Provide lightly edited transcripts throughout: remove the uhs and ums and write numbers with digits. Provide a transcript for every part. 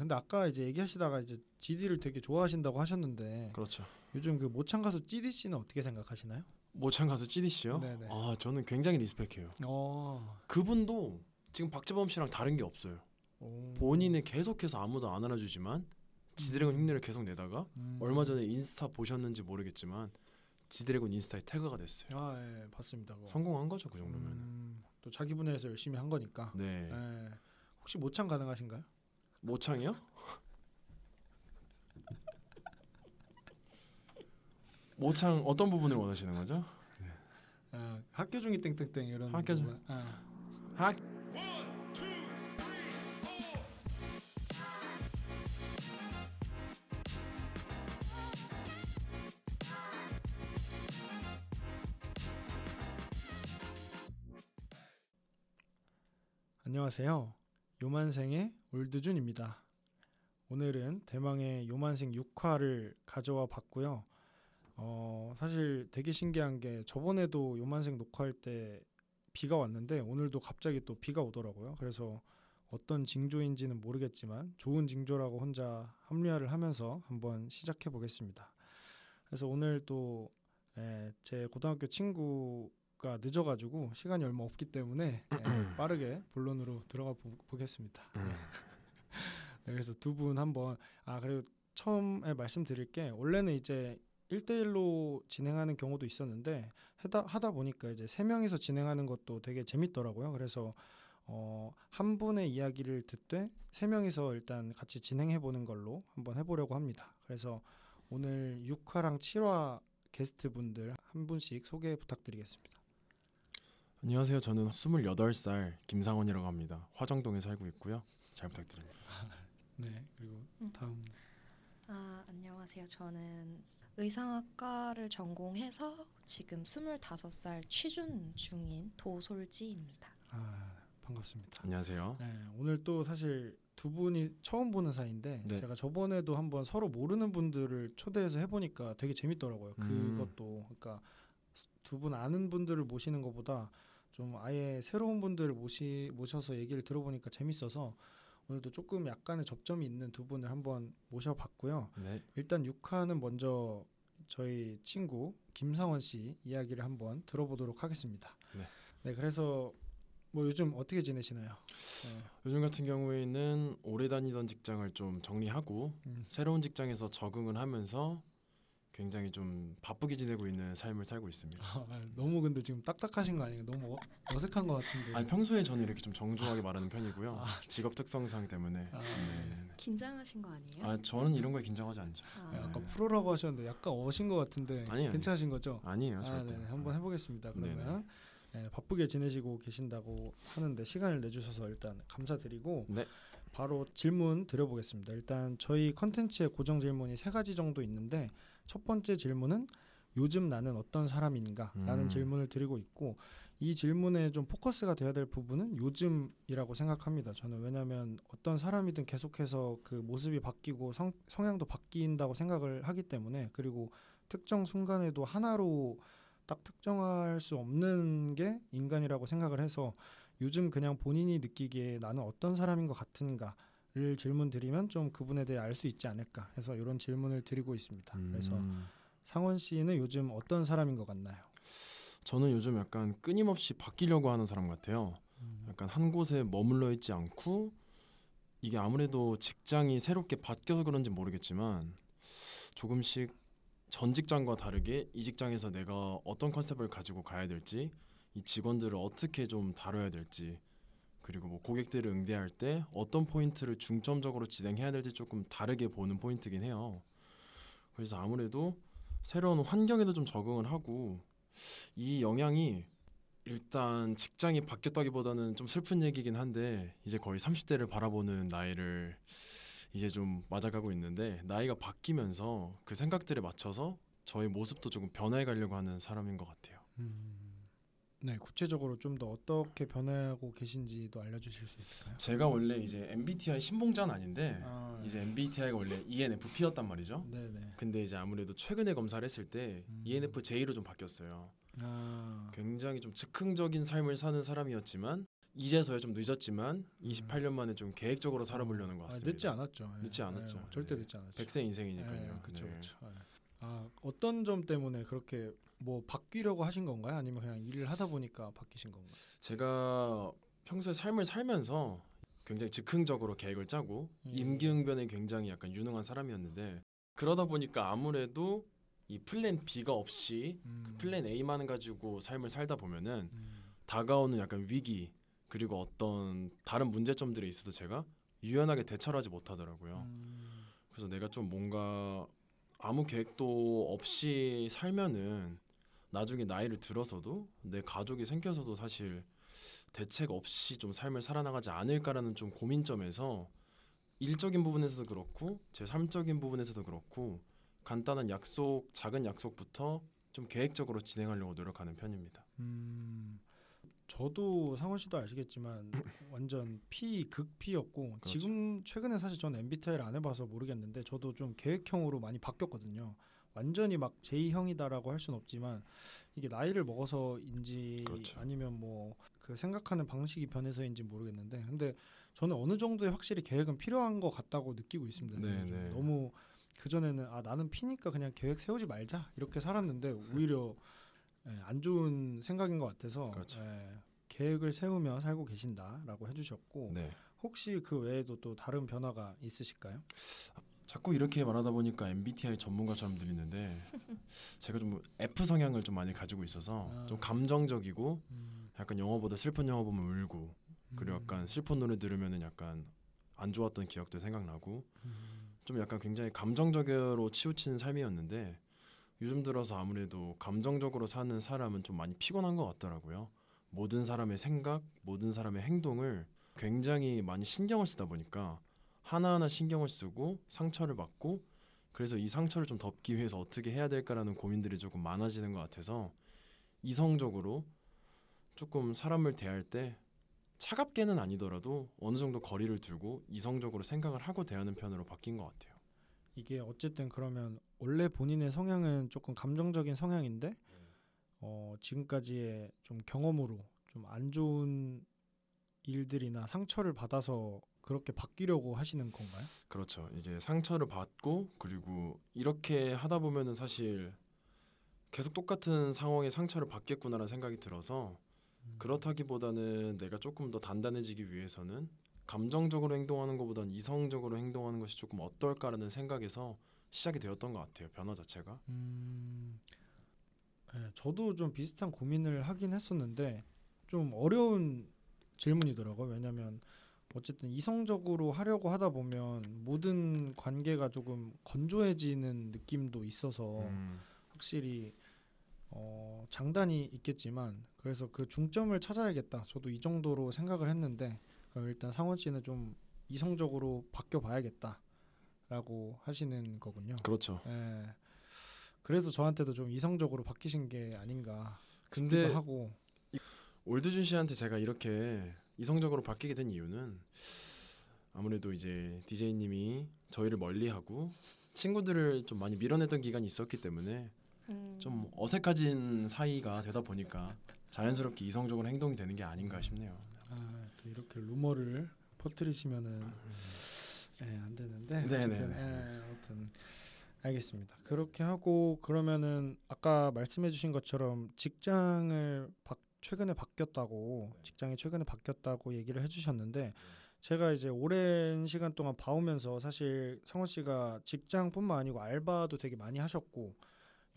근데 아까 이제 얘기하시다가 이제 GD를 되게 좋아하신다고 하셨는데, 그렇죠. 요즘 그 모창 가수 GD 씨는 어떻게 생각하시나요? 모창 가수 GD 씨요? 네네. 아, 저는 굉장히 리스펙해요. 그분도 지금 박재범 씨랑 다른 게 없어요. 본인은 계속해서 아무도 안 알아주지만 지드래곤 흉내를 계속 내다가 얼마 전에 인스타 보셨는지 모르겠지만 지드래곤 인스타에 태그가 됐어요. 아, 예, 봤습니다. 그거. 성공한 거죠, 그 정도면. 또 자기 분야에서 열심히 한 거니까. 네. 예. 혹시 모창 가능하신가요? 모창이요? 모창 어떤 부분을 원하시는 거죠? 네. 아, 학교 중이 땡땡땡 이런. 학교 중. 아. 학. 안녕하세요. 요만생의 올드준입니다. 오늘은 대망의 요만생 6화를 가져와 봤고요. 사실 되게 신기한 게 저번에도 요만생 녹화할 때 비가 왔는데 오늘도 갑자기 또 비가 오더라고요. 그래서 어떤 징조인지는 모르겠지만 좋은 징조라고 혼자 합리화를 하면서 한번 시작해 보겠습니다. 그래서 오늘 또 제 고등학교 친구 가 늦어가지고 시간이 얼마 없기 때문에 빠르게 본론으로 들어가 보겠습니다. 네, 그래서 두 분 한번 그리고 처음에 말씀드릴 게 원래는 이제 1대1로 진행하는 경우도 있었는데 하다 보니까 이제 3명이서 진행하는 것도 되게 재밌더라고요. 그래서 한 분의 이야기를 듣되 3명이서 일단 같이 진행해보는 걸로 한번 해보려고 합니다. 그래서 오늘 6화랑 7화 게스트분들 한 분씩 소개 부탁드리겠습니다. 안녕하세요. 저는 28살 김상원이라고 합니다. 화정동에 살고 있고요. 잘 부탁드립니다. 네, 그리고 다음. 안녕하세요. 저는 의상학과를 전공해서 지금 25살 취준 중인 도솔지입니다. 반갑습니다. 안녕하세요. 네, 오늘 또 사실 두 분이 처음 보는 사이인데 네. 제가 저번에도 한번 서로 모르는 분들을 초대해서 해보니까 되게 재밌더라고요. 그것도 그러니까 두 분 아는 분들을 모시는 것보다 좀 아예 새로운 분들을 모셔서 얘기를 들어보니까 재밌어서 오늘도 조금 약간의 접점이 있는 두 분을 한번 모셔봤고요. 네. 일단 6화는 먼저 저희 친구 김상원 씨 이야기를 한번 들어보도록 하겠습니다. 네. 네, 그래서 뭐 요즘 어떻게 지내시나요? 네. 요즘 같은 경우에는 오래 다니던 직장을 좀 정리하고 새로운 직장에서 적응을 하면서 굉장히 좀 바쁘게 지내고 있는 삶을 살고 있습니다. 너무 근데 지금 딱딱하신 거 아니에요? 너무 어색한 것 같은데. 아니, 평소에 저는 이렇게 좀 정중하게 말하는 편이고요. 직업 특성상 때문에. 네. 긴장하신 거 아니에요? 저는 이런 거에 긴장하지 않죠. 아까 프로라고 하셨는데 약간 어신 것 같은데 아니에요, 괜찮으신 거죠? 아니에요, 절대. 한번 해보겠습니다. 그러면 바쁘게 지내시고 계신다고 하는데 시간을 내주셔서 일단 감사드리고 네. 바로 질문 드려보겠습니다. 일단 저희 컨텐츠의 고정 질문이 3가지 정도 있는데 첫 번째 질문은 요즘 나는 어떤 사람인가? 라는 질문을 드리고 있고 이 질문에 좀 포커스가 돼야 될 부분은 요즘이라고 생각합니다. 저는 왜냐하면 어떤 사람이든 계속해서 그 모습이 바뀌고 성향도 바뀐다고 생각을 하기 때문에 그리고 특정 순간에도 하나로 딱 특정할 수 없는 게 인간이라고 생각을 해서 요즘 그냥 본인이 느끼기에 나는 어떤 사람인 것 같은가를 질문 드리면 좀 그분에 대해 알 수 있지 않을까 해서 이런 질문을 드리고 있습니다. 그래서 상원 씨는 요즘 어떤 사람인 것 같나요? 저는 요즘 약간 끊임없이 바뀌려고 하는 사람 같아요. 약간 한 곳에 머물러 있지 않고 이게 아무래도 직장이 새롭게 바뀌어서 그런지 모르겠지만 조금씩 전 직장과 다르게 이 직장에서 내가 어떤 컨셉을 가지고 가야 될지 이 직원들을 어떻게 좀 다뤄야 될지 그리고 뭐 고객들을 응대할 때 어떤 포인트를 중점적으로 진행해야 될지 조금 다르게 보는 포인트긴 해요. 그래서 아무래도 새로운 환경에도 좀 적응을 하고 이 영향이 일단 직장이 바뀌었다기보다는 좀 슬픈 얘기긴 한데 이제 거의 30대를 바라보는 나이를 이제 좀 맞아가고 있는데 나이가 바뀌면서 그 생각들에 맞춰서 저의 모습도 조금 변화해가려고 하는 사람인 것 같아요. 네, 구체적으로 좀 더 어떻게 변화하고 계신지도 알려주실 수 있을까요? 제가 원래 이제 MBTI 신봉자는 아닌데 이제 MBTI가 원래 ENFP였단 말이죠. 네네. 근데 이제 아무래도 최근에 검사를 했을 때 ENFJ로 좀 바뀌었어요. 굉장히 좀 즉흥적인 삶을 사는 사람이었지만 이제서야 좀 늦었지만 28년 만에 좀 계획적으로 살아보려는 것 같습니다. 늦지 않았죠. 늦지 않았죠. 네. 절대 늦지 않았죠. 100세 인생이니까요. 그렇죠. 네. 그렇죠. 네. 아, 어떤 점 때문에 그렇게 뭐 바뀌려고 하신 건가요? 아니면 그냥 일을 하다 보니까 바뀌신 건가요? 제가 평소에 삶을 살면서 굉장히 즉흥적으로 계획을 짜고 임기응변에 굉장히 약간 유능한 사람이었는데, 그러다 보니까 아무래도 이 플랜 B가 없이 그 플랜 A만 가지고 삶을 살다 보면은 다가오는 약간 위기 그리고 어떤 다른 문제점들에 있어도 제가 유연하게 대처를 하지 못하더라고요. 그래서 내가 좀 뭔가 아무 계획도 없이 살면은 나중에 나이를 들어서도 내 가족이 생겨서도 사실 대책 없이 좀 삶을 살아나가지 않을까라는 좀 고민점에서 일적인 부분에서도 그렇고 제 삶적인 부분에서도 그렇고 간단한 약속, 작은 약속부터 좀 계획적으로 진행하려고 노력하는 편입니다. 저도 상원 씨도 아시겠지만 완전 P, 극 P였고 그렇죠. 지금 최근에 사실 전 MBTI를 안 해봐서 모르겠는데 저도 좀 계획형으로 많이 바뀌었거든요. 완전히 막 J형이다라고 할 수는 없지만 이게 나이를 먹어서인지 그렇죠. 아니면 뭐 그 생각하는 방식이 변해서인지 모르겠는데, 근데 저는 어느 정도의 확실히 계획은 필요한 것 같다고 느끼고 있습니다. 네네. 너무 그전에는 아 나는 피니까 그냥 계획 세우지 말자 이렇게 살았는데 오히려 예, 안 좋은 생각인 것 같아서 그렇죠. 예, 계획을 세우며 살고 계신다라고 해주셨고 네. 혹시 그 외에도 또 다른 변화가 있으실까요? 자꾸 이렇게 말하다 보니까 MBTI 전문가처럼 들리는데 제가 좀 F 성향을 좀 많이 가지고 있어서 좀 감정적이고 약간 영화보다 슬픈 영화 보면 울고 그리고 약간 슬픈 노래 들으면은 약간 안 좋았던 기억들 생각나고 좀 약간 굉장히 감정적으로 치우치는 삶이었는데 요즘 들어서 아무래도 감정적으로 사는 사람은 좀 많이 피곤한 것 같더라고요. 모든 사람의 생각, 모든 사람의 행동을 굉장히 많이 신경을 쓰다 보니까 하나하나 신경을 쓰고 상처를 받고, 그래서 이 상처를 좀 덮기 위해서 어떻게 해야 될까라는 고민들이 조금 많아지는 것 같아서 이성적으로 조금 사람을 대할 때 차갑게는 아니더라도 어느 정도 거리를 두고 이성적으로 생각을 하고 대하는 편으로 바뀐 것 같아요. 이게 어쨌든 그러면 원래 본인의 성향은 조금 감정적인 성향인데 지금까지의 좀 경험으로 좀 안 좋은 일들이나 상처를 받아서 그렇게 바뀌려고 하시는 건가요? 그렇죠. 이제 상처를 받고 그리고 이렇게 하다 보면은 사실 계속 똑같은 상황에 상처를 받겠구나라는 생각이 들어서 그렇다기보다는 내가 조금 더 단단해지기 위해서는 감정적으로 행동하는 것보다는 이성적으로 행동하는 것이 조금 어떨까라는 생각에서 시작이 되었던 것 같아요. 변화 자체가. 네, 저도 좀 비슷한 고민을 하긴 했었는데 좀 어려운 질문이더라고요. 왜냐하면 어쨌든 이성적으로 하려고 하다 보면 모든 관계가 조금 건조해지는 느낌도 있어서 확실히 장단이 있겠지만 그래서 그 중점을 찾아야겠다. 저도 이 정도로 생각을 했는데 그럼 일단 상원 씨는 좀 이성적으로 바뀌어봐야겠다라고 하시는 거군요. 그렇죠. 예. 그래서 저한테도 좀 이성적으로 바뀌신 게 아닌가. 근데 하고 올드준 씨한테 제가 이렇게 이성적으로 바뀌게 된 이유는 아무래도 이제 DJ님이 저희를 멀리하고 친구들을 좀 많이 밀어냈던 기간이 있었기 때문에 좀 어색해진 사이가 되다 보니까 자연스럽게 이성적으로 행동이 되는 게 아닌가 싶네요. 아, 또 이렇게 루머를 퍼뜨리시면은 예, 안 되는데. 네네네. 예, 아무튼 알겠습니다. 그렇게 하고 그러면은 아까 말씀해주신 것처럼 직장을 최근에 바뀌었다고 직장이 최근에 바뀌었다고 얘기를 해주셨는데 제가 이제 오랜 시간 동안 봐오면서 사실 상원 씨가 직장뿐만 아니고 알바도 되게 많이 하셨고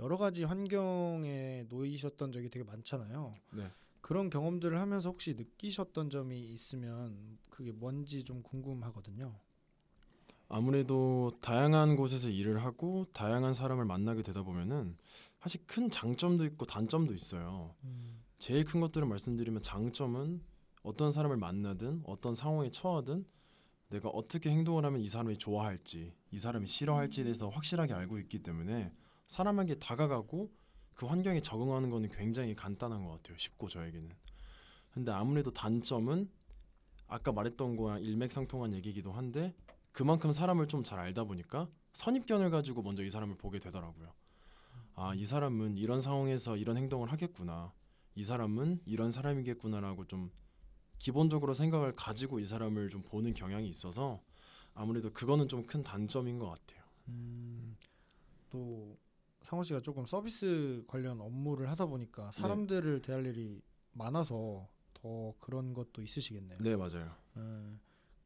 여러 가지 환경에 놓이셨던 적이 되게 많잖아요. 네. 그런 경험들을 하면서 혹시 느끼셨던 점이 있으면 그게 뭔지 좀 궁금하거든요. 아무래도 다양한 곳에서 일을 하고 다양한 사람을 만나게 되다 보면은 사실 큰 장점도 있고 단점도 있어요. 제일 큰 것들을 말씀드리면 장점은 어떤 사람을 만나든 어떤 상황에 처하든 내가 어떻게 행동을 하면 이 사람이 좋아할지 이 사람이 싫어할지에 대해서 확실하게 알고 있기 때문에 사람에게 다가가고 그 환경에 적응하는 거는 굉장히 간단한 것 같아요. 쉽고 저에게는. 근데 아무래도 단점은 아까 말했던 거랑 일맥상통한 얘기이기도 한데 그만큼 사람을 좀 잘 알다 보니까 선입견을 가지고 먼저 이 사람을 보게 되더라고요. 아, 이 사람은 이런 상황에서 이런 행동을 하겠구나. 이 사람은 이런 사람이겠구나라고 좀 기본적으로 생각을 가지고 이 사람을 좀 보는 경향이 있어서 아무래도 그거는 좀 큰 단점인 것 같아요. 또 상호 씨가 조금 서비스 관련 업무를 하다 보니까 사람들을 대할 일이 많아서 더 그런 것도 있으시겠네요. 네, 맞아요.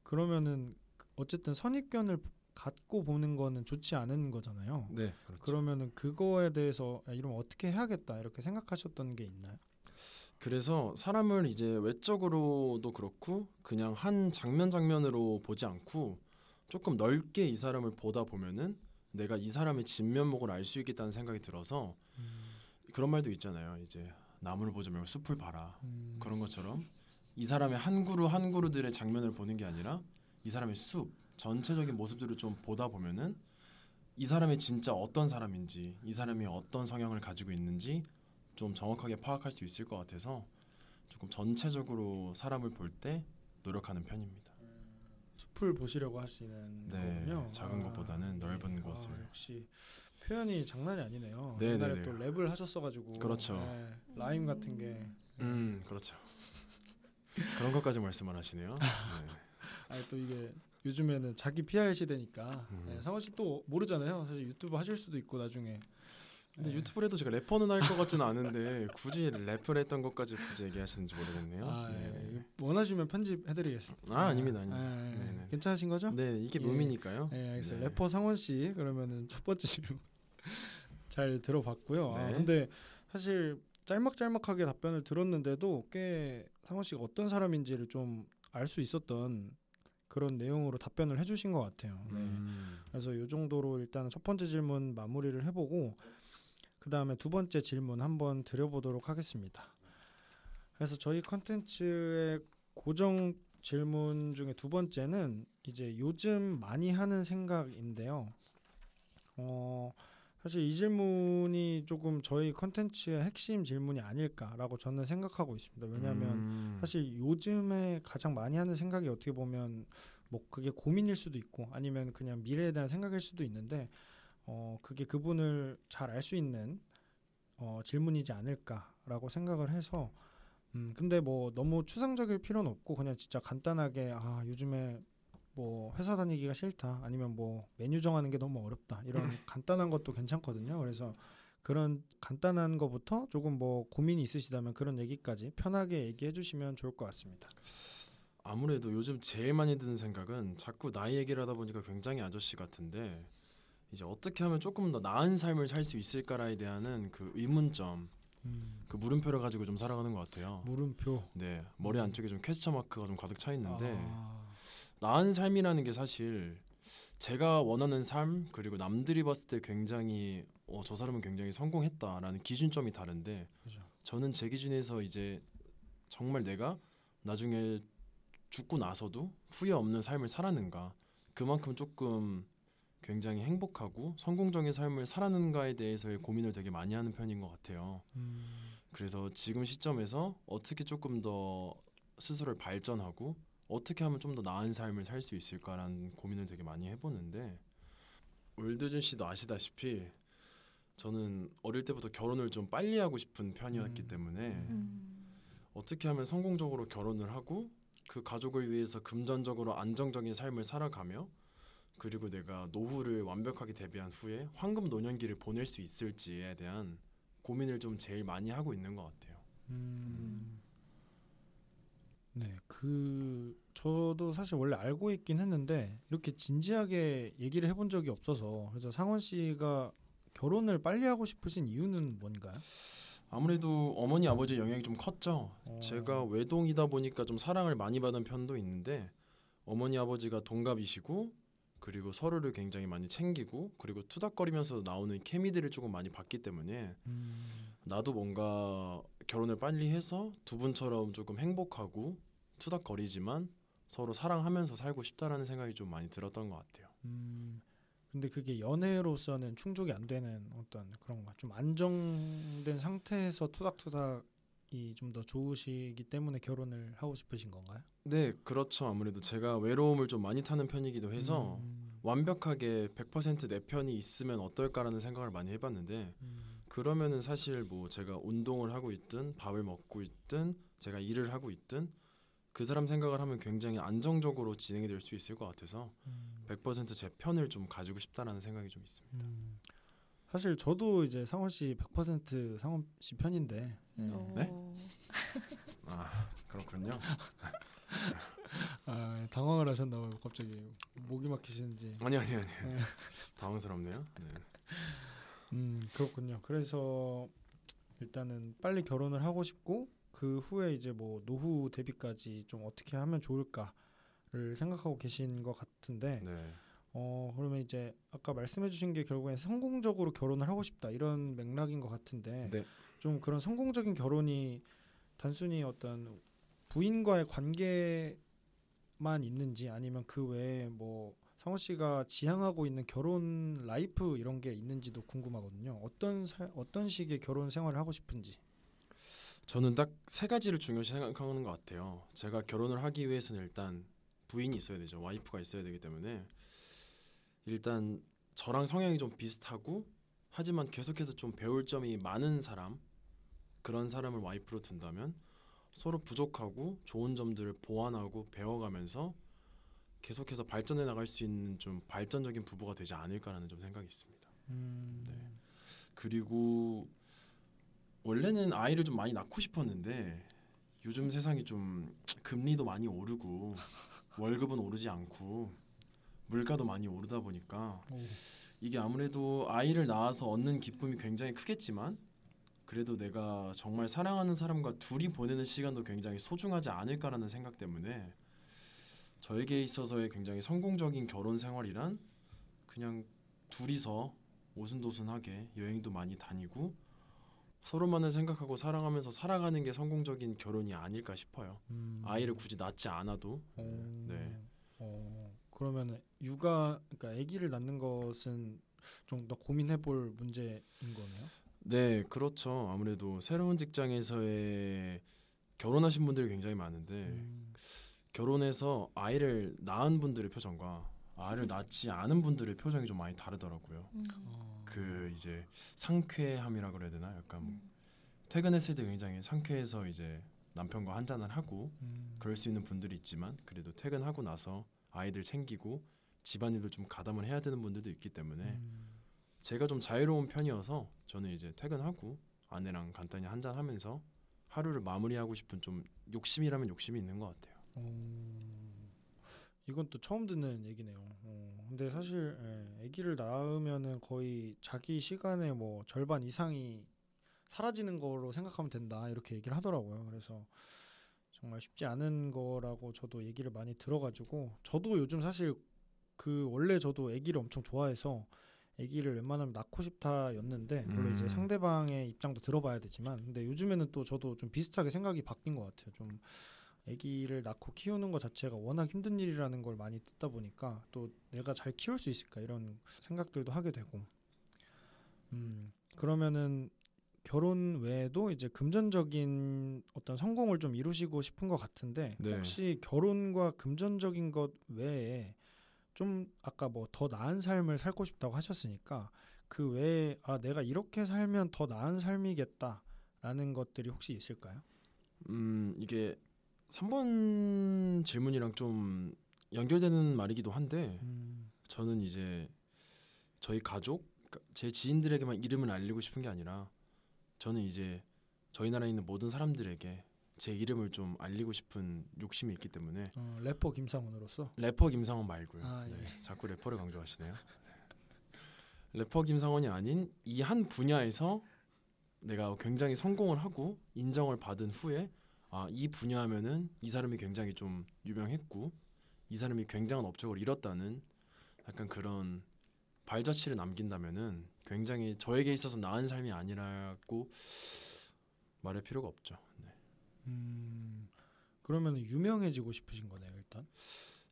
그러면은 어쨌든 선입견을 갖고 보는 거는 좋지 않은 거잖아요. 네, 그렇죠. 그러면은 그거에 대해서 이러면 어떻게 해야겠다 이렇게 생각하셨던 게 있나요? 그래서 사람을 이제 외적으로도 그렇고 그냥 한 장면 장면으로 보지 않고 조금 넓게 이 사람을 보다 보면은 내가 이 사람의 진면목을 알 수 있겠다는 생각이 들어서 그런 말도 있잖아요. 이제 나무를 보지 말고 숲을 봐라. 그런 것처럼 이 사람의 한 그루 한 그루들의 장면을 보는 게 아니라 이 사람의 숲 전체적인 모습들을 좀 보다 보면은 이 사람이 진짜 어떤 사람인지 이 사람이 어떤 성향을 가지고 있는지 좀 정확하게 파악할 수 있을 것 같아서 조금 전체적으로 사람을 볼 때 노력하는 편입니다. 숲을 보시려고 하시는 거군요. 작은 것보다는 넓은 곳을. 역시 표현이 장난이 아니네요. 옛날에 또 랩을 하셨어가지고. 그렇죠. 네, 라임 같은 게. 그렇죠. 그런 것까지 말씀을 하시네요. 네. 아니 또 이게 요즘에는 자기 PR 시대니까 네, 상원 씨 또 모르잖아요. 사실 유튜브 하실 수도 있고 나중에. 근데 유튜브를 해도 제가 래퍼는 할 것 같지는 않은데 굳이 랩을 했던 것까지 굳이 얘기하시는지 모르겠네요. 원하시면 편집해드리겠습니다. 아닙니다. 괜찮으신 거죠? 네, 이게 묘미니까요. 알겠어요. 래퍼 상원 씨 그러면은 첫 번째 질문 잘 들어봤고요. 네. 근데 사실 짤막짤막하게 답변을 들었는데도 꽤 상원 씨가 어떤 사람인지를 좀 알 수 있었던 그런 내용으로 답변을 해주신 것 같아요. 그래서 이 정도로 일단 첫 번째 질문 마무리를 해보고 그 다음에 두 번째 질문 한번 드려보도록 하겠습니다. 그래서 저희 컨텐츠의 고정 질문 중에 두 번째는 이제 요즘 많이 하는 생각인데요. 사실 이 질문이 조금 저희 컨텐츠의 핵심 질문이 아닐까라고 저는 생각하고 있습니다. 왜냐하면 사실 요즘에 가장 많이 하는 생각이 어떻게 보면 뭐 그게 고민일 수도 있고 아니면 그냥 미래에 대한 생각일 수도 있는데 그게 그분을 잘 알 수 있는 질문이지 않을까라고 생각을 해서 근데 뭐 너무 추상적일 필요는 없고 그냥 진짜 간단하게 요즘에 뭐 회사 다니기가 싫다 아니면 뭐 메뉴 정하는 게 너무 어렵다 이런 간단한 것도 괜찮거든요. 그래서 그런 간단한 것부터 조금 뭐 고민이 있으시다면 그런 얘기까지 편하게 얘기해 주시면 좋을 것 같습니다. 아무래도 요즘 제일 많이 드는 생각은 자꾸 나이 얘기를 하다 보니까 굉장히 아저씨 같은데 이제 어떻게 하면 조금 더 나은 삶을 살 수 있을까라에 대한 그 의문점 그 물음표를 가지고 좀 살아가는 것 같아요. 물음표? 네, 머리 안쪽에 좀 퀘스천 마크가 좀 가득 차 있는데 나은 삶이라는 게 사실 제가 원하는 삶 그리고 남들이 봤을 때 굉장히 저 사람은 굉장히 성공했다라는 기준점이 다른데 그렇죠. 저는 제 기준에서 이제 정말 내가 나중에 죽고 나서도 후회 없는 삶을 살았는가 그만큼 조금 굉장히 행복하고 성공적인 삶을 살았는가에 대해서의 고민을 되게 많이 하는 편인 것 같아요. 그래서 지금 시점에서 어떻게 조금 더 스스로를 발전하고 어떻게 하면 좀 더 나은 삶을 살 수 있을까라는 고민을 되게 많이 해보는데 올드준 씨도 아시다시피 저는 어릴 때부터 결혼을 좀 빨리 하고 싶은 편이었기 때문에 어떻게 하면 성공적으로 결혼을 하고 그 가족을 위해서 금전적으로 안정적인 삶을 살아가며 그리고 내가 노후를 완벽하게 대비한 후에 황금 노년기를 보낼 수 있을지에 대한 고민을 좀 제일 많이 하고 있는 것 같아요. 네, 저도 사실 원래 알고 있긴 했는데 이렇게 진지하게 얘기를 해본 적이 없어서 그래서 상원 씨가 결혼을 빨리 하고 싶으신 이유는 뭔가요? 아무래도 어머니 아버지의 영향이 좀 컸죠. 제가 외동이다 보니까 좀 사랑을 많이 받은 편도 있는데 어머니 아버지가 동갑이시고 그리고 서로를 굉장히 많이 챙기고 그리고 투닥거리면서 나오는 케미들을 조금 많이 봤기 때문에 나도 뭔가 결혼을 빨리 해서 두 분처럼 조금 행복하고 투닥거리지만 서로 사랑하면서 살고 싶다라는 생각이 좀 많이 들었던 것 같아요. 근데 그게 연애로서는 충족이 안 되는 어떤 그런 거 좀 안정된 상태에서 투닥투닥 이 좀 더 좋으시기 때문에 결혼을 하고 싶으신 건가요? 네, 그렇죠. 아무래도 제가 외로움을 좀 많이 타는 편이기도 해서 완벽하게 100% 내 편이 있으면 어떨까라는 생각을 많이 해봤는데 그러면은 사실 뭐 제가 운동을 하고 있든 밥을 먹고 있든 제가 일을 하고 있든 그 사람 생각을 하면 굉장히 안정적으로 진행이 될 수 있을 것 같아서 100% 제 편을 좀 가지고 싶다라는 생각이 좀 있습니다. 사실 저도 이제 상원 씨 100% 상원 씨 편인데. 네? 아, 그렇군요. 아, 당황을 하셨나 봐요. 갑자기 목이 막히시는지. 아니. 당황스럽네요. 네. 그렇군요. 그래서 일단은 빨리 결혼을 하고 싶고 그 후에 이제 뭐 노후 대비까지 좀 어떻게 하면 좋을까를 생각하고 계신 것 같은데. 네. 그러면 이제 아까 말씀해주신 게 결국엔 성공적으로 결혼을 하고 싶다 이런 맥락인 것 같은데. 네. 좀 그런 성공적인 결혼이 단순히 어떤 부인과의 관계만 있는지 아니면 그 외에 뭐 상호 씨가 지향하고 있는 결혼 라이프 이런 게 있는지도 궁금하거든요. 어떤 식의 결혼 생활을 하고 싶은지. 저는 딱 세 가지를 중요시 생각하는 것 같아요. 제가 결혼을 하기 위해서는 일단 부인이 있어야 되죠. 와이프가 있어야 되기 때문에 일단 저랑 성향이 좀 비슷하고 하지만 계속해서 좀 배울 점이 많은 사람, 그런 사람을 와이프로 둔다면 서로 부족하고 좋은 점들을 보완하고 배워가면서 계속해서 발전해 나갈 수 있는 좀 발전적인 부부가 되지 않을까라는 좀 생각이 있습니다. 네. 그리고 원래는 아이를 좀 많이 낳고 싶었는데 요즘 세상이 좀 금리도 많이 오르고 월급은 오르지 않고 물가도 많이 오르다 보니까 이게 아무래도 아이를 낳아서 얻는 기쁨이 굉장히 크겠지만 그래도 내가 정말 사랑하는 사람과 둘이 보내는 시간도 굉장히 소중하지 않을까라는 생각 때문에 저에게 있어서의 굉장히 성공적인 결혼 생활이란 그냥 둘이서 오순도순하게 여행도 많이 다니고 서로만을 생각하고 사랑하면서 살아가는 게 성공적인 결혼이 아닐까 싶어요. 아이를 굳이 낳지 않아도. 네. 그러면 육아, 그러니까 아기를 낳는 것은 좀 더 고민해볼 문제인 거네요? 네, 그렇죠. 아무래도 새로운 직장에서의 결혼하신 분들이 굉장히 많은데 결혼해서 아이를 낳은 분들의 표정과 아이를 낳지 않은 분들의 표정이 좀 많이 다르더라고요. 그 이제 상쾌함이라 그래야 되나? 약간 퇴근했을 때 굉장히 상쾌해서 이제 남편과 한잔을 하고 그럴 수 있는 분들이 있지만 그래도 퇴근하고 나서 아이들 챙기고 집안일도 좀 가담을 해야 되는 분들도 있기 때문에 제가 좀 자유로운 편이어서 저는 이제 퇴근하고 아내랑 간단히 한잔하면서 하루를 마무리하고 싶은 좀 욕심이라면 욕심이 있는 것 같아요. 이건 또 처음 듣는 얘기네요. 근데 사실 아기를 낳으면은 거의 자기 시간의 뭐 절반 이상이 사라지는 거로 생각하면 된다 이렇게 얘기를 하더라고요. 그래서 정말 쉽지 않은 거라고 저도 얘기를 많이 들어가지고 저도 요즘 사실 그 원래 저도 아기를 엄청 좋아해서 아기를 웬만하면 낳고 싶다였는데 물론 이제 상대방의 입장도 들어봐야 되지만 근데 요즘에는 또 저도 좀 비슷하게 생각이 바뀐 것 같아요. 좀 아기를 낳고 키우는 것 자체가 워낙 힘든 일이라는 걸 많이 듣다 보니까 또 내가 잘 키울 수 있을까 이런 생각들도 하게 되고. 그러면은 결혼 외에도 이제 금전적인 어떤 성공을 좀 이루시고 싶은 것 같은데. 네. 혹시 결혼과 금전적인 것 외에 좀 아까 뭐 더 나은 삶을 살고 싶다고 하셨으니까 그 외에 아 내가 이렇게 살면 더 나은 삶이겠다라는 것들이 혹시 있을까요? 이게 3번 질문이랑 좀 연결되는 말이기도 한데 저는 이제 저희 가족, 제 지인들에게만 이름을 알리고 싶은 게 아니라 저는 이제 저희 나라에 있는 모든 사람들에게 제 이름을 좀 알리고 싶은 욕심이 있기 때문에 래퍼 김상훈으로서? 래퍼 김상훈 말고요. 아, 예. 네, 자꾸 래퍼를 강조하시네요. 래퍼 김상훈이 아닌 이 한 분야에서 내가 굉장히 성공을 하고 인정을 받은 후에 아, 이 분야 하면은 이 사람이 굉장히 좀 유명했고 이 사람이 굉장한 업적을 이뤘다는 약간 그런 발자취를 남긴다면은 굉장히 저에게 있어서 나은 삶이 아니라고 말할 필요가 없죠. 네. 그러면 유명해지고 싶으신 거네요, 일단.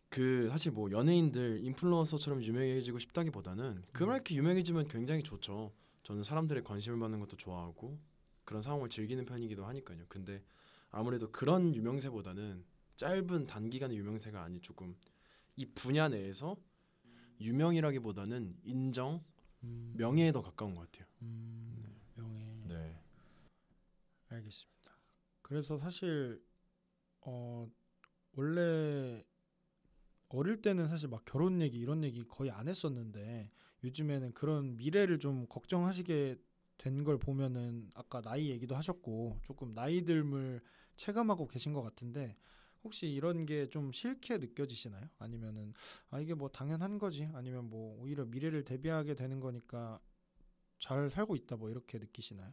그 사실 뭐 연예인들, 인플루언서처럼 유명해지고 싶다기보다는 그렇게 유명해지면 굉장히 좋죠. 저는 사람들의 관심을 받는 것도 좋아하고 그런 상황을 즐기는 편이기도 하니까요. 근데 아무래도 그런 유명세보다는 짧은 단기간의 유명세가 아닌 조금 이 분야 내에서 유명이라기보다는 인정, 명예에 더 가까운 것 같아요. 네. 명예. 네. 알겠습니다. 그래서 사실 원래 어릴 때는 사실 막 결혼 얘기 이런 얘기 거의 안 했었는데 요즘에는 그런 미래를 좀 걱정하시게 된 걸 보면은 아까 나이 얘기도 하셨고 조금 나이듦을 체감하고 계신 것 같은데 혹시 이런 게 좀 싫게 느껴지시나요? 아니면은 아 이게 뭐 당연한 거지 아니면 뭐 오히려 미래를 대비하게 되는 거니까 잘 살고 있다 뭐 이렇게 느끼시나요?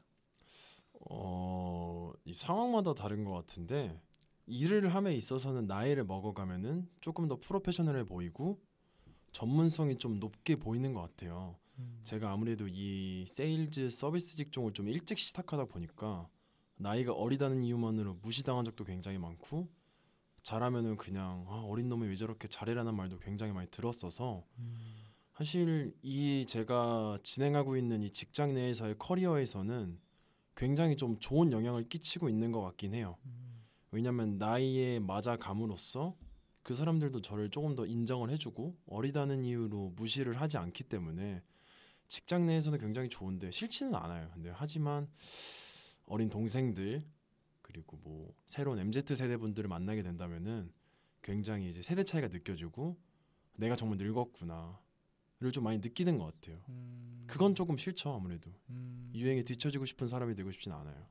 이 상황마다 다른 것 같은데 일을 함에 있어서는 나이를 먹어가면은 조금 더 프로페셔널해 보이고 전문성이 좀 높게 보이는 것 같아요. 제가 아무래도 이 세일즈 서비스 직종을 좀 일찍 시작하다 보니까 나이가 어리다는 이유만으로 무시당한 적도 굉장히 많고 잘하면은 그냥 아, 어린 놈이 왜 저렇게 잘해라는 말도 굉장히 많이 들었어서 사실 이 제가 진행하고 있는 이 직장 내에서의 커리어에서는 굉장히 좀 좋은 영향을 끼치고 있는 것 같긴 해요. 왜냐하면 나이에 맞아감으로써 그 사람들도 저를 조금 더 인정을 해주고 어리다는 이유로 무시를 하지 않기 때문에 직장 내에서는 굉장히 좋은데 싫지는 않아요. 근데 하지만 어린 동생들 그리고 뭐 새로운 MZ 세대 분들을 만나게 된다면은 굉장히 이제 세대 차이가 느껴지고 내가 정말 늙었구나를 좀 많이 느끼는 것 같아요. 그건 조금 싫죠. 아무래도 유행에 뒤처지고 싶은 사람이 되고 싶진 않아요.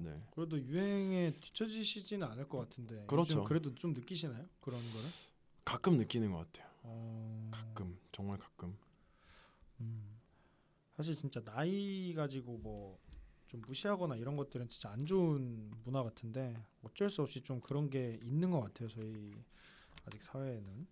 네. 그래도 유행에 뒤처지시지는 않을 것 같은데. 그렇죠. 그래도 좀 느끼시나요? 그런 거를? 가끔 느끼는 것 같아요. 가끔, 정말 가끔. 사실 진짜 나이 가지고 뭐 좀 무시하거나 이런 것들은 진짜 안 좋은 문화 같은데 어쩔 수 없이 좀 그런 게 있는 것 같아요. 저희 아직 사회에는.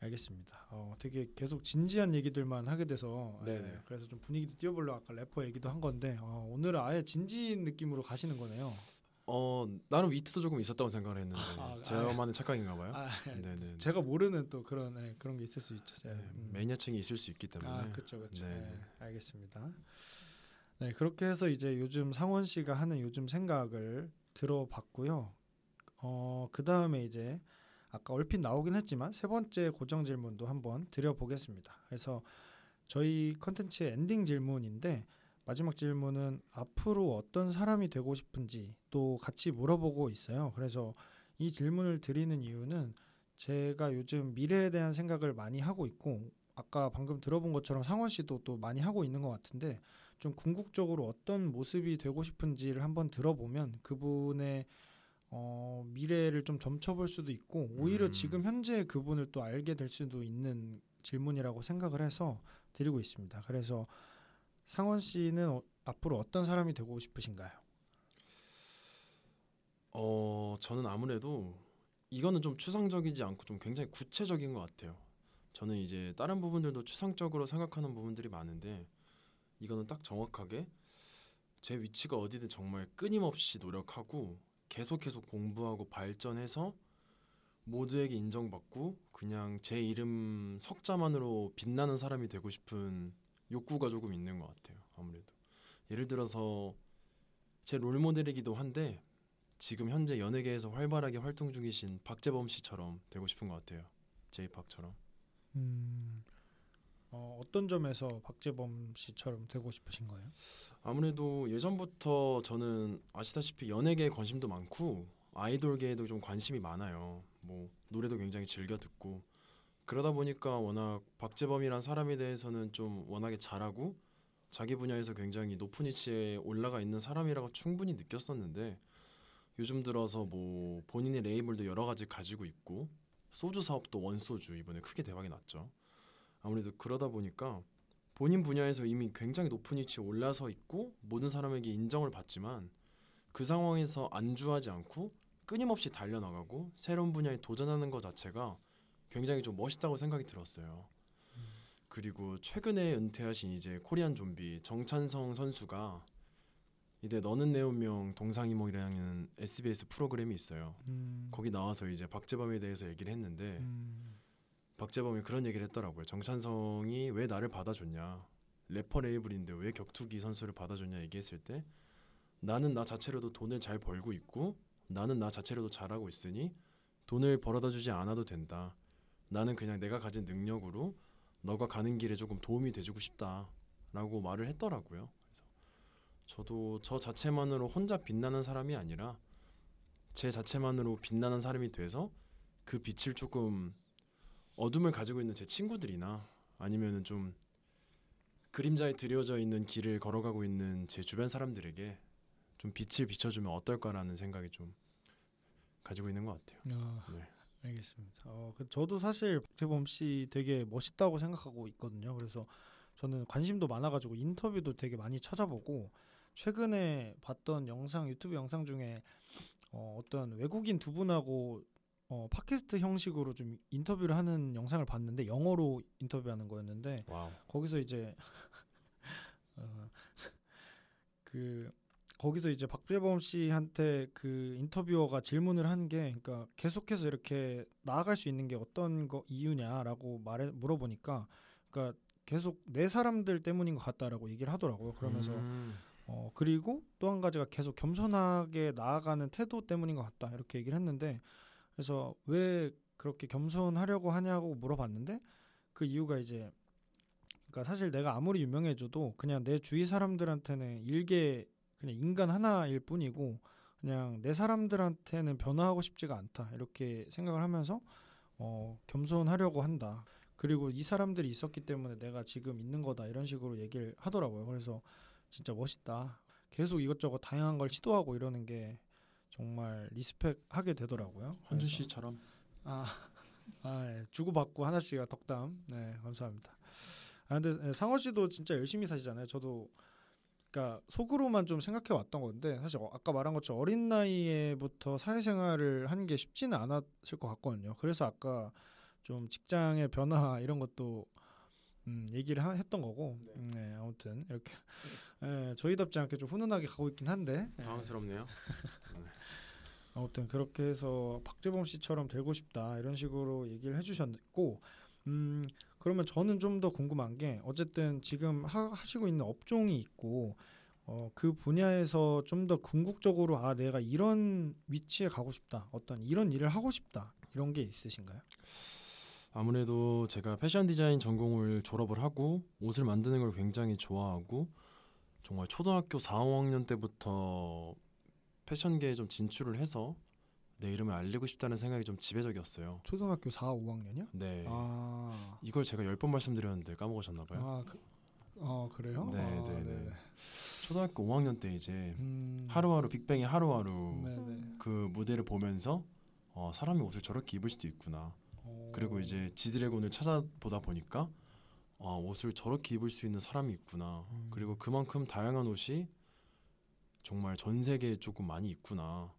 알겠습니다. 되게 계속 진지한 얘기들만 하게 돼서 네, 그래서 좀 분위기도 띄워보려고 아까 래퍼 얘기도 한 건데 오늘은 아예 진지한 느낌으로 가시는 거네요. 나름 위트도 조금 있었다고 생각을 했는데 제만의 착각인가 봐요. 네네. 제가 모르는 또 그런 그런 게 있을 수 있죠. 매니아층이 있을 수 있기 때문에. 그렇죠. 네, 알겠습니다. 네, 그렇게 해서 이제 요즘 상원 씨가 하는 요즘 생각을 들어봤고요. 그 다음에 이제 아까 얼핏 나오긴 했지만 세 번째 고정 질문도 한번 드려보겠습니다. 그래서 저희 컨텐츠의 엔딩 질문인데 마지막 질문은 앞으로 어떤 사람이 되고 싶은지 또 같이 물어보고 있어요. 그래서 이 질문을 드리는 이유는 제가 요즘 미래에 대한 생각을 많이 하고 있고 아까 방금 들어본 것처럼 상원 씨도 또 많이 하고 있는 것 같은데 좀 궁극적으로 어떤 모습이 되고 싶은지를 한번 들어보면 그분의 미래를 좀 점쳐볼 수도 있고 오히려 지금 현재 그분을 또 알게 될 수도 있는 질문이라고 생각을 해서 드리고 있습니다. 그래서 상원 씨는 앞으로 어떤 사람이 되고 싶으신가요? 저는 아무래도 이거는 좀 추상적이지 않고 좀 굉장히 구체적인 것 같아요. 저는 이제 다른 부분들도 추상적으로 생각하는 부분들이 많은데 이거는 딱 정확하게 제 위치가 어디든 정말 끊임없이 노력하고 계속해서 공부하고 발전해서 모두에게 인정받고 그냥 제 이름 석자만으로 빛나는 사람이 되고 싶은 욕구가 조금 있는 것 같아요. 아무래도 예를 들어서 제 롤모델이기도 한데 지금 현재 연예계에서 활발하게 활동 중이신 박재범 씨처럼 되고 싶은 것 같아요. 제이팍처럼. 어떤 점에서 박재범 씨처럼 되고 싶으신 거예요? 아무래도 예전부터 저는 아시다시피 연예계에 관심도 많고 아이돌계에도 좀 관심이 많아요. 뭐 노래도 굉장히 즐겨 듣고 그러다 보니까 워낙 박재범이란 사람에 대해서는 좀 워낙에 잘하고 자기 분야에서 굉장히 높은 위치에 올라가 있는 사람이라고 충분히 느꼈었는데 요즘 들어서 뭐 본인의 레이블도 여러 가지 가지고 있고 소주 사업도 원소주 이번에 크게 대박이 났죠. 아무래도 그러다 보니까 본인 분야에서 이미 굉장히 높은 위치에 올라서 있고 모든 사람에게 인정을 받지만 그 상황에서 안주하지 않고 끊임없이 달려나가고 새로운 분야에 도전하는 것 자체가 굉장히 좀 멋있다고 생각이 들었어요. 그리고 최근에 은퇴하신 이제 코리안 좀비 정찬성 선수가 이제 너는 내 운명 동상이몽이라는 SBS 프로그램이 있어요. 거기 나와서 이제 박재범에 대해서 얘기를 했는데 박재범이 그런 얘기를 했더라고요. 정찬성이 왜 나를 받아줬냐. 래퍼 레이블인데 왜 격투기 선수를 받아줬냐 얘기했을 때 나는 나 자체로도 돈을 잘 벌고 있고 나는 나 자체로도 잘하고 있으니 돈을 벌어다 주지 않아도 된다. 나는 그냥 내가 가진 능력으로 너가 가는 길에 조금 도움이 돼주고 싶다 라고 말을 했더라고요. 그래서 저도 저 자체만으로 혼자 빛나는 사람이 아니라 제 자체만으로 빛나는 사람이 돼서 그 빛을 조금 어둠을 가지고 있는 제 친구들이나 아니면은 좀 그림자에 드려져 있는 길을 걸어가고 있는 제 주변 사람들에게 좀 빛을 비춰주면 어떨까라는 생각이 좀 가지고 있는 것 같아요. 네. 알겠습니다. 저도 사실 박재범 씨 되게 멋있다고 생각하고 있거든요. 그래서 저는 관심도 많아가지고 인터뷰도 되게 많이 찾아보고 최근에 봤던 유튜브 영상 중에 어떤 외국인 두 분하고 팟캐스트 형식으로 좀 인터뷰를 하는 영상을 봤는데 영어로 인터뷰하는 거였는데 와우. 거기서 이제 거기서 이제 박재범 씨한테 그 인터뷰어가 질문을 한 게 그러니까 계속해서 이렇게 나아갈 수 있는 게 어떤 거 이유냐라고 물어보니까 그러니까 계속 내 사람들 때문인 것 같다라고 얘기를 하더라고요. 그러면서 그리고 또 한 가지가 계속 겸손하게 나아가는 태도 때문인 것 같다 이렇게 얘기를 했는데 그래서 왜 그렇게 겸손하려고 하냐고 물어봤는데 그 이유가 이제 그러니까 사실 내가 아무리 유명해져도 그냥 내 주위 사람들한테는 그냥 인간 하나일 뿐이고 그냥 내 사람들한테는 변화하고 싶지가 않다 이렇게 생각을 하면서 겸손하려고 한다. 그리고 이 사람들이 있었기 때문에 내가 지금 있는 거다 이런 식으로 얘기를 하더라고요. 그래서 진짜 멋있다. 계속 이것저것 다양한 걸 시도하고 이러는 게 정말 리스펙하게 되더라고요. 헌준 씨처럼 네. 주고받고 하나씩 덕담. 네, 감사합니다. 근데 상어 씨도 진짜 열심히 사시잖아요. 저도 그러니까 속으로만 좀 생각해 왔던 건데 사실 아까 말한 것처럼 어린 나이에부터 사회생활을 하는 게 쉽지는 않았을 것 같거든요. 그래서 아까 좀 직장의 변화 이런 것도 얘기를 했던 거고 네, 아무튼 이렇게 네, 저희답지 않게 좀 훈훈하게 가고 있긴 한데 당황스럽네요. 아무튼 그렇게 해서 박재범 씨처럼 되고 싶다 이런 식으로 얘기를 해주셨고 그러면 저는 좀 더 궁금한 게 어쨌든 지금 하시고 있는 업종이 있고 그 분야에서 좀 더 궁극적으로 내가 이런 위치에 가고 싶다 어떤 이런 일을 하고 싶다 이런 게 있으신가요? 아무래도 제가 패션 디자인 전공을 졸업을 하고 옷을 만드는 걸 굉장히 좋아하고 정말 초등학교 4, 5학년 때부터 패션계에 좀 진출을 해서 내 이름을 알리고 싶다는 생각이 좀 지배적이었어요. 초등학교 4, 5학년이요? 네. 이걸 제가 10번 말씀드렸는데 까먹으셨나 봐요. 그래요? 네. 초등학교 5학년 때 이제 빅뱅의 하루하루 네네. 그 무대를 보면서 사람이 옷을 저렇게 입을 수도 있구나. 그리고 이제 지드래곤을 찾아보다 보니까 옷을 저렇게 입을 수 있는 사람이 있구나. 그리고 그만큼 다양한 옷이 정말 전 세계에 조금 많이 있구나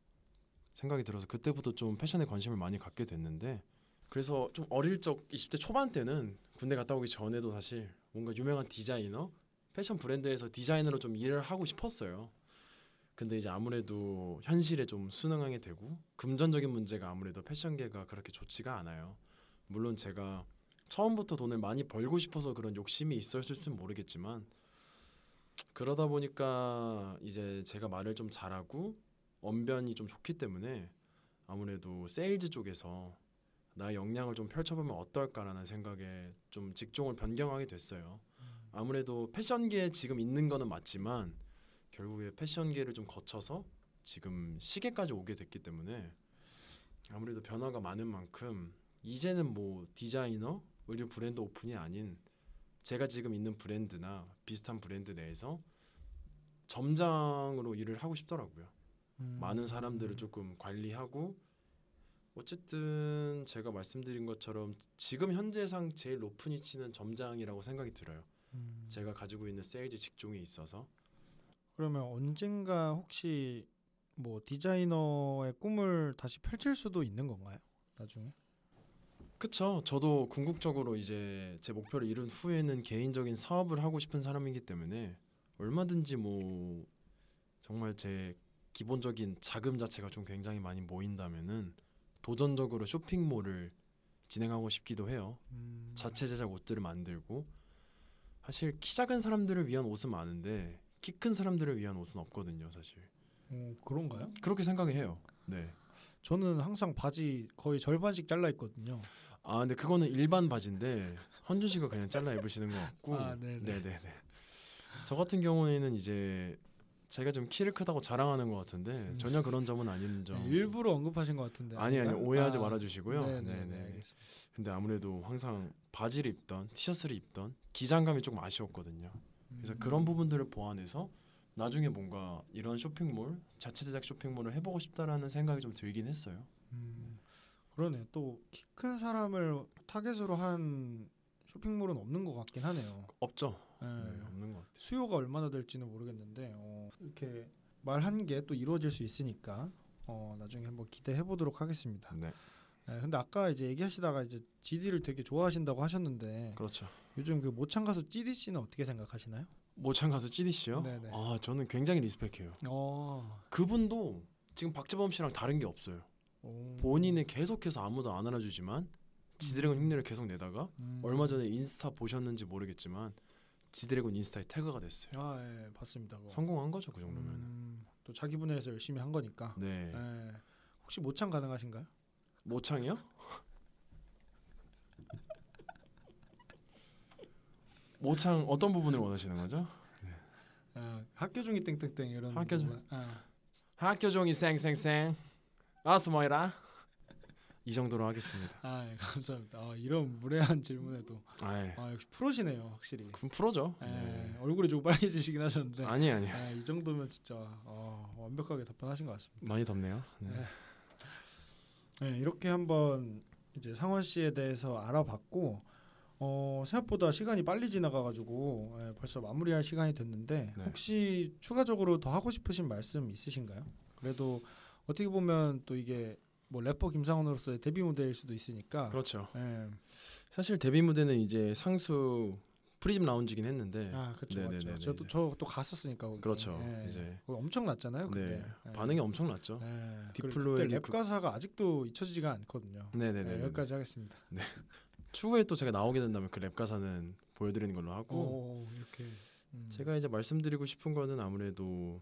생각이 들어서 그때부터 좀 패션에 관심을 많이 갖게 됐는데 그래서 좀 어릴 적 20대 초반 때는 군대 갔다 오기 전에도 사실 뭔가 유명한 디자이너, 패션 브랜드에서 디자이너로 좀 일을 하고 싶었어요. 근데 이제 아무래도 현실에 좀 순응하게 되고 금전적인 문제가 아무래도 패션계가 그렇게 좋지가 않아요. 물론 제가 처음부터 돈을 많이 벌고 싶어서 그런 욕심이 있었을지는 모르겠지만 그러다 보니까 이제 제가 말을 좀 잘하고 언변이 좀 좋기 때문에 아무래도 세일즈 쪽에서 나의 역량을 좀 펼쳐보면 어떨까라는 생각에 좀 직종을 변경하게 됐어요. 아무래도 패션계에 지금 있는 거는 맞지만 결국에 패션계를 좀 거쳐서 지금 시계까지 오게 됐기 때문에 아무래도 변화가 많은 만큼 이제는 뭐 디자이너, 의류 브랜드 오픈이 아닌 제가 지금 있는 브랜드나 비슷한 브랜드 내에서 점장으로 일을 하고 싶더라고요. 많은 사람들을 조금 관리하고 어쨌든 제가 말씀드린 것처럼 지금 현재상 제일 높은 위치는 점장이라고 생각이 들어요. 제가 가지고 있는 세일즈 직종에 있어서. 그러면 언젠가 혹시 뭐 디자이너의 꿈을 다시 펼칠 수도 있는 건가요? 나중에? 그쵸. 저도 궁극적으로 이제 제 목표를 이룬 후에는 개인적인 사업을 하고 싶은 사람이기 때문에 얼마든지 뭐 정말 제 기본적인 자금 자체가 좀 굉장히 많이 모인다면은 도전적으로 쇼핑몰을 진행하고 싶기도 해요. 자체 제작 옷들을 만들고 사실 키 작은 사람들을 위한 옷은 많은데 키 큰 사람들을 위한 옷은 없거든요, 사실. 그런가요? 그렇게 생각해요. 네. 저는 항상 바지 거의 절반씩 잘라 입거든요. 근데 그거는 일반 바지인데 헌준 씨가 그냥 잘라 입으시는 것 같고. 네네. 저 같은 경우에는 이제 제가 좀 키를 크다고 자랑하는 것 같은데 전혀 그런 점은 아닌 점. 일부러 언급하신 것 같은데. 아니 오해하지 말아주시고요. 네네. 알겠습니다. 근데 아무래도 항상 바지를 입던 티셔츠를 입던 기장감이 조금 아쉬웠거든요. 그래서 그런 부분들을 보완해서 나중에 뭔가 이런 쇼핑몰 자체 제작 쇼핑몰을 해보고 싶다라는 생각이 좀 들긴 했어요. 그러네요. 또 키 큰 사람을 타겟으로 한 쇼핑몰은 없는 것 같긴 하네요. 없죠. 네. 네, 없는 것 같아요. 수요가 얼마나 될지는 모르겠는데 이렇게 말한 게 또 이루어질 수 있으니까 나중에 한번 기대해 보도록 하겠습니다. 네. 네, 근데 아까 이제 얘기하시다가 이제 GD를 되게 좋아하신다고 하셨는데, 그렇죠. 요즘 그 모창 가수 GD 씨는 어떻게 생각하시나요? 모창 가수 GD 씨요? 네네. 아, 저는 굉장히 리스펙해요. 그분도 지금 박재범 씨랑 다른 게 없어요. 본인은 계속해서 아무도 안 알아주지만 지드래곤 흉내를 계속 내다가 얼마 전에 인스타 보셨는지 모르겠지만 지드래곤 인스타에 태그가 됐어요. 아, 예, 봤습니다. 그거. 성공한 거죠, 그 정도면. 또 자기 분야에서 열심히 한 거니까. 네. 예. 혹시 모창 가능하신가요? 모창이요? 모창 어떤 부분을 원하시는 거죠? 네. 학교종이 땡땡땡 이런 학교종. 학교종이 쌩쌩쌩. 아스 모이라. 이 정도로 하겠습니다. 아, 예, 감사합니다. 이런 무례한 질문에도 역시 프로시네요, 확실히. 그럼 프로죠. 예, 네. 얼굴이 조금 빨개지시긴 하셨는데. 아니에요. 예, 이 정도면 진짜 완벽하게 답변하신 것 같습니다. 많이 덥네요. 네. 예. 네, 이렇게 한번 이제 상원 씨에 대해서 알아봤고 생각보다 시간이 빨리 지나가가지고 벌써 마무리할 시간이 됐는데 네. 혹시 추가적으로 더 하고 싶으신 말씀 있으신가요? 그래도 어떻게 보면 또 이게 뭐 래퍼 김상훈으로서의 데뷔 무대일 수도 있으니까 그렇죠. 네. 사실 데뷔 무대는 이제 상수 프리즘 라운지긴 했는데 그렇죠. 맞죠. 저도 갔었으니까 거기. 그렇죠. 예. 이제 엄청 났잖아요. 그때 네. 반응이 엄청 났죠. 예. 디플로의 랩 가사가 아직도 잊혀지지가 않거든요. 네네네. 예. 여기까지 하겠습니다. 네. 추후에 또 제가 나오게 된다면 그 랩 가사는 보여드리는 걸로 하고 이렇게 제가 이제 말씀드리고 싶은 거는 아무래도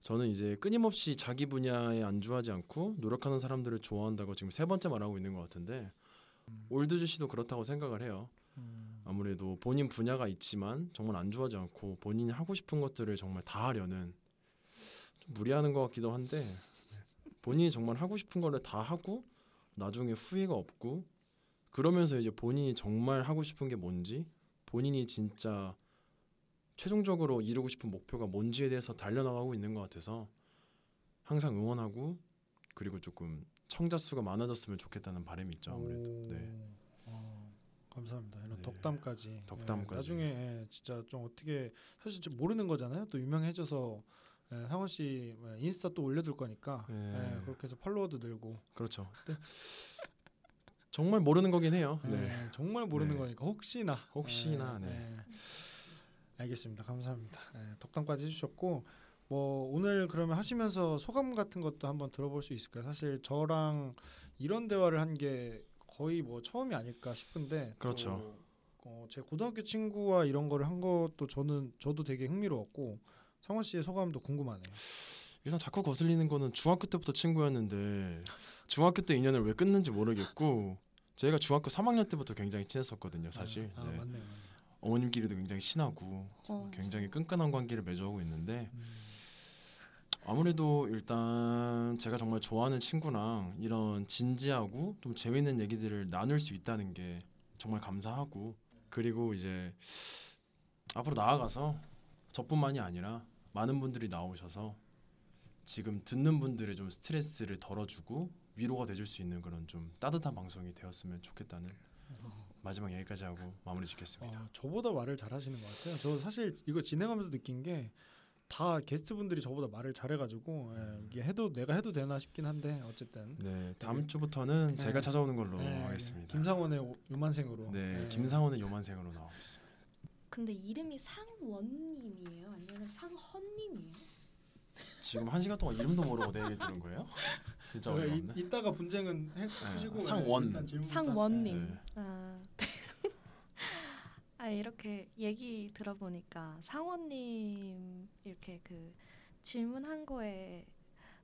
저는 이제 끊임없이 자기 분야에 안주하지 않고 노력하는 사람들을 좋아한다고 지금 3번째 말하고 있는 것 같은데 올드주 씨도 그렇다고 생각을 해요. 아무래도 본인 분야가 있지만 정말 안주하지 않고 본인이 하고 싶은 것들을 정말 다 하려는 좀 무리하는 것 같기도 한데 본인이 정말 하고 싶은 거를 다 하고 나중에 후회가 없고 그러면서 이제 본인이 정말 하고 싶은 게 뭔지 본인이 진짜 최종적으로 이루고 싶은 목표가 뭔지에 대해서 달려나가고 있는 것 같아서 항상 응원하고 그리고 조금 청자수가 많아졌으면 좋겠다는 바람이 있죠 아무래도. 네. 감사합니다. 이런 네. 덕담까지. 나중에 진짜 좀 어떻게 사실 좀 모르는 거잖아요. 또 유명해져서 상원 씨 인스타 또 올려둘 거니까 그렇게 해서 팔로워도 늘고. 그렇죠. 정말 모르는 거긴 해요. 네. 정말 모르는 거니까 혹시나. 네. 알겠습니다. 감사합니다. 덕담까지 해주셨고 뭐 오늘 그러면 하시면서 소감 같은 것도 한번 들어볼 수 있을까요? 사실 저랑 이런 대화를 한 게 거의 뭐 처음이 아닐까 싶은데 그렇죠. 제 고등학교 친구와 이런 거를 한 것도 저도 되게 흥미로웠고 상원 씨의 소감도 궁금하네요. 일단 자꾸 거슬리는 거는 중학교 때부터 친구였는데 중학교 때 인연을 왜 끊는지 모르겠고 저희가 중학교 3학년 때부터 굉장히 친했었거든요 사실. 네. 맞네요. 어머님끼리도 굉장히 친하고 굉장히 끈끈한 관계를 맺어오고 있는데 아무래도 일단 제가 정말 좋아하는 친구랑 이런 진지하고 좀 재밌는 얘기들을 나눌 수 있다는 게 정말 감사하고 그리고 이제 앞으로 나아가서 저뿐만이 아니라 많은 분들이 나오셔서 지금 듣는 분들의 좀 스트레스를 덜어주고 위로가 돼줄 수 있는 그런 좀 따뜻한 방송이 되었으면 좋겠다는 마지막 얘기까지 하고 마무리 짓겠습니다. 저보다 말을 잘하시는 것 같아요. 저 사실 이거 진행하면서 느낀 게 다 게스트분들이 저보다 말을 잘해가지고 이게 내가 해도 되나 싶긴 한데 어쨌든 네 다음 주부터는 제가 찾아오는 걸로 하겠습니다. 김상원의 요만생으로 김상원의 요만생으로 나오겠습니다. 근데 이름이 상원님이에요? 아니면 상헌님이에요? 지금 1시간 동안 이름도 모르고 내 얘기 들은 거예요? 진짜 어이없네. 이따가 분쟁은 해주시고 상원님. 네. 이렇게 얘기 들어보니까 상원님 이렇게 그 질문한 거에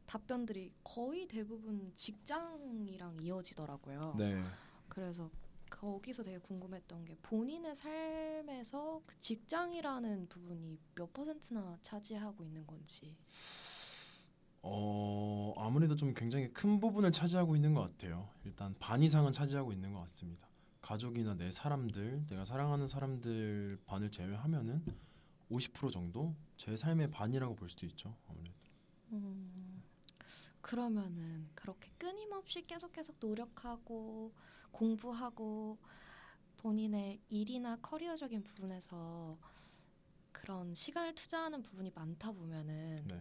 답변들이 거의 대부분 직장이랑 이어지더라고요. 네. 그래서 거기서 되게 궁금했던 게 본인의 삶에서 그 직장이라는 부분이 몇 퍼센트나 차지하고 있는 건지. 아무래도 좀 굉장히 큰 부분을 차지하고 있는 것 같아요. 일단 반 이상은 차지하고 있는 것 같습니다. 가족이나 내 사람들, 내가 사랑하는 사람들 반을 제외하면은 50% 정도 제 삶의 반이라고 볼 수도 있죠. 아무래도. 그러면은 그렇게 끊임없이 계속 노력하고 공부하고 본인의 일이나 커리어적인 부분에서 그런 시간을 투자하는 부분이 많다 보면은 네.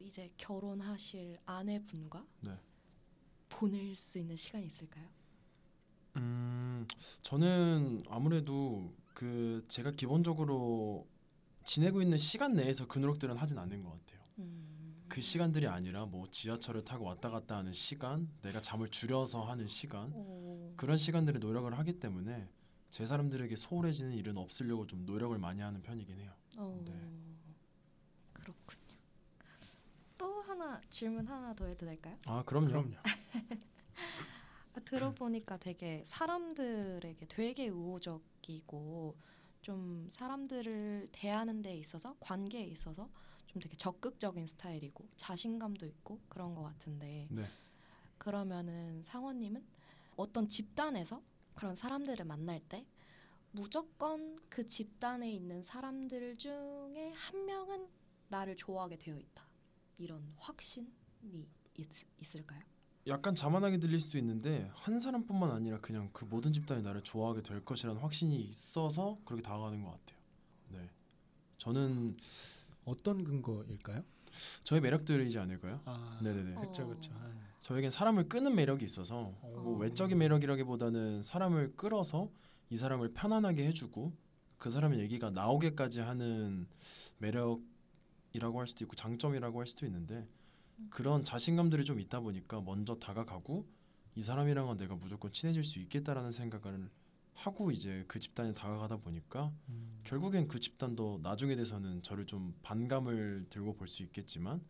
이제 결혼하실 아내분과 네. 보낼 수 있는 시간이 있을까요? 저는 아무래도 그 제가 기본적으로 지내고 있는 시간 내에서 그 노력들은 하진 않는 것 같아요. 그 시간들이 아니라 뭐 지하철을 타고 왔다 갔다 하는 시간, 내가 잠을 줄여서 하는 시간, 그런 시간들에 노력을 하기 때문에 제 사람들에게 소홀해지는 일은 없으려고 좀 노력을 많이 하는 편이긴 해요. 네. 그렇군요. 또 하나 질문 하나 더 해도 될까요? 아 그럼요. 들어보니까 되게 사람들에게 되게 우호적이고 좀 사람들을 대하는 데 있어서 관계에 있어서 좀 되게 적극적인 스타일이고 자신감도 있고 그런 것 같은데 네. 그러면은 상원님은 어떤 집단에서 그런 사람들을 만날 때 무조건 그 집단에 있는 사람들 중에 한 명은 나를 좋아하게 되어 있다 이런 확신이 있을까요? 약간 자만하게 들릴 수 있는데 한 사람뿐만 아니라 그냥 그 모든 집단이 나를 좋아하게 될 것이라는 확신이 있어서 그렇게 다가가는 것 같아요. 네, 저는 어떤 근거일까요? 저의 매력들이지 않을까요? 아, 네네네. 그렇죠. 저에겐 사람을 끄는 매력이 있어서 뭐 외적인 매력이라기보다는 사람을 끌어서 이 사람을 편안하게 해주고 그 사람의 얘기가 나오게까지 하는 매력이라고 할 수도 있고 장점이라고 할 수도 있는데. 그런 자신감들이 좀 있다 보니까 먼저 다가가고 이 사람이랑은 내가 무조건 친해질 수 있겠다라는 생각을 하고 이제 그 집단에 다가가다 보니까 결국엔 그 집단도 나중에 돼서는 저를 좀 반감을 들고 볼 수 있겠지만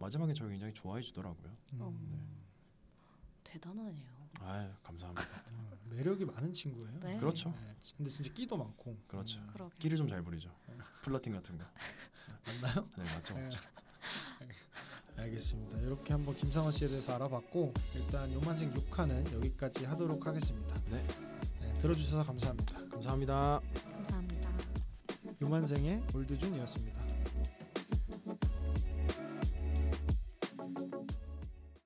마지막에 저를 굉장히 좋아해 주더라고요. 네. 대단하네요. 아 감사합니다. 매력이 많은 친구예요. 네. 그렇죠. 네. 근데 진짜 끼도 많고. 그렇죠. 끼를 좀 잘 부리죠. 플러팅 같은 거. 맞나요? 네 맞죠. 알겠습니다. 이렇게 한번 김상원 씨에 대해서 알아봤고 일단 요만생 6화는 여기까지 하도록 하겠습니다. 네. 네, 들어주셔서 감사합니다. 감사합니다. 요만생의 올드준이었습니다.